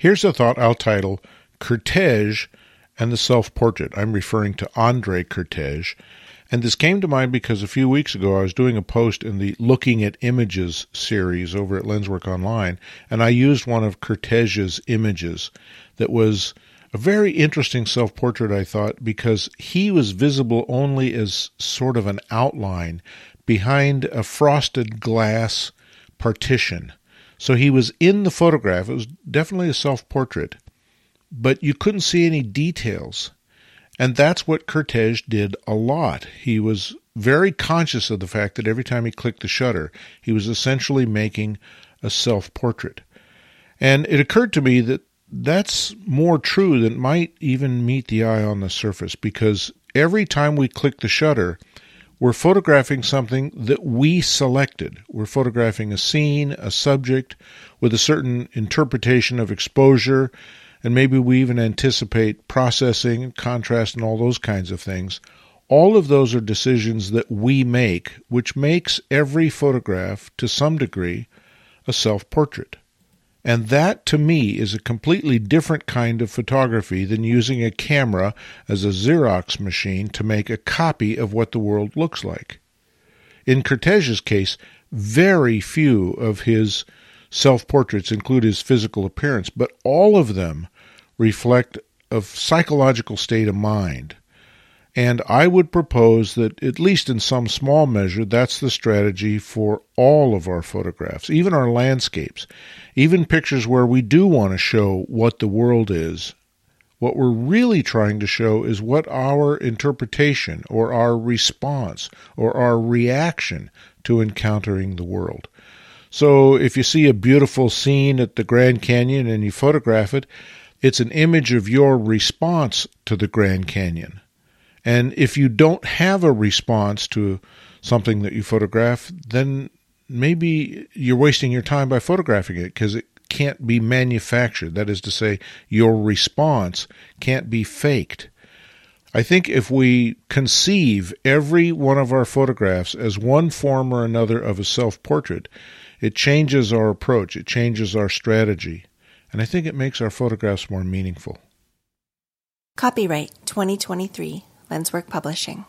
Here's a thought I'll title Kertész and the Self-Portrait. I'm referring to André Kertész. And this came to mind because a few weeks ago I was doing a post in the Looking at Images series over at Lenswork Online, and I used one of Kertész's images that was a very interesting self-portrait, I thought, because he was visible only as sort of an outline behind a frosted glass partition. So he was in the photograph. It was definitely a self-portrait, but you couldn't see any details. And that's what Kertész did a lot. He was very conscious of the fact that every time he clicked the shutter, he was essentially making a self-portrait. And it occurred to me that that's more true than might even meet the eye on the surface, because every time we click the shutter, we're photographing something that we selected. We're photographing a scene, a subject, with a certain interpretation of exposure, and maybe we even anticipate processing and contrast and all those kinds of things. All of those are decisions that we make, which makes every photograph, to some degree, a self-portrait. And that, to me, is a completely different kind of photography than using a camera as a Xerox machine to make a copy of what the world looks like. In Kertész's case, very few of his self-portraits include his physical appearance, but all of them reflect a psychological state of mind. And I would propose that, at least in some small measure, that's the strategy for all of our photographs, even our landscapes, even pictures where we do want to show what the world is. What we're really trying to show is what our interpretation or our response or our reaction to encountering the world. So if you see a beautiful scene at the Grand Canyon and you photograph it, it's an image of your response to the Grand Canyon. And if you don't have a response to something that you photograph, then maybe you're wasting your time by photographing it, because it can't be manufactured. That is to say, your response can't be faked. I think if we conceive every one of our photographs as one form or another of a self-portrait, it changes our approach, it changes our strategy, and I think it makes our photographs more meaningful. Copyright 2023, Lenswork Publishing.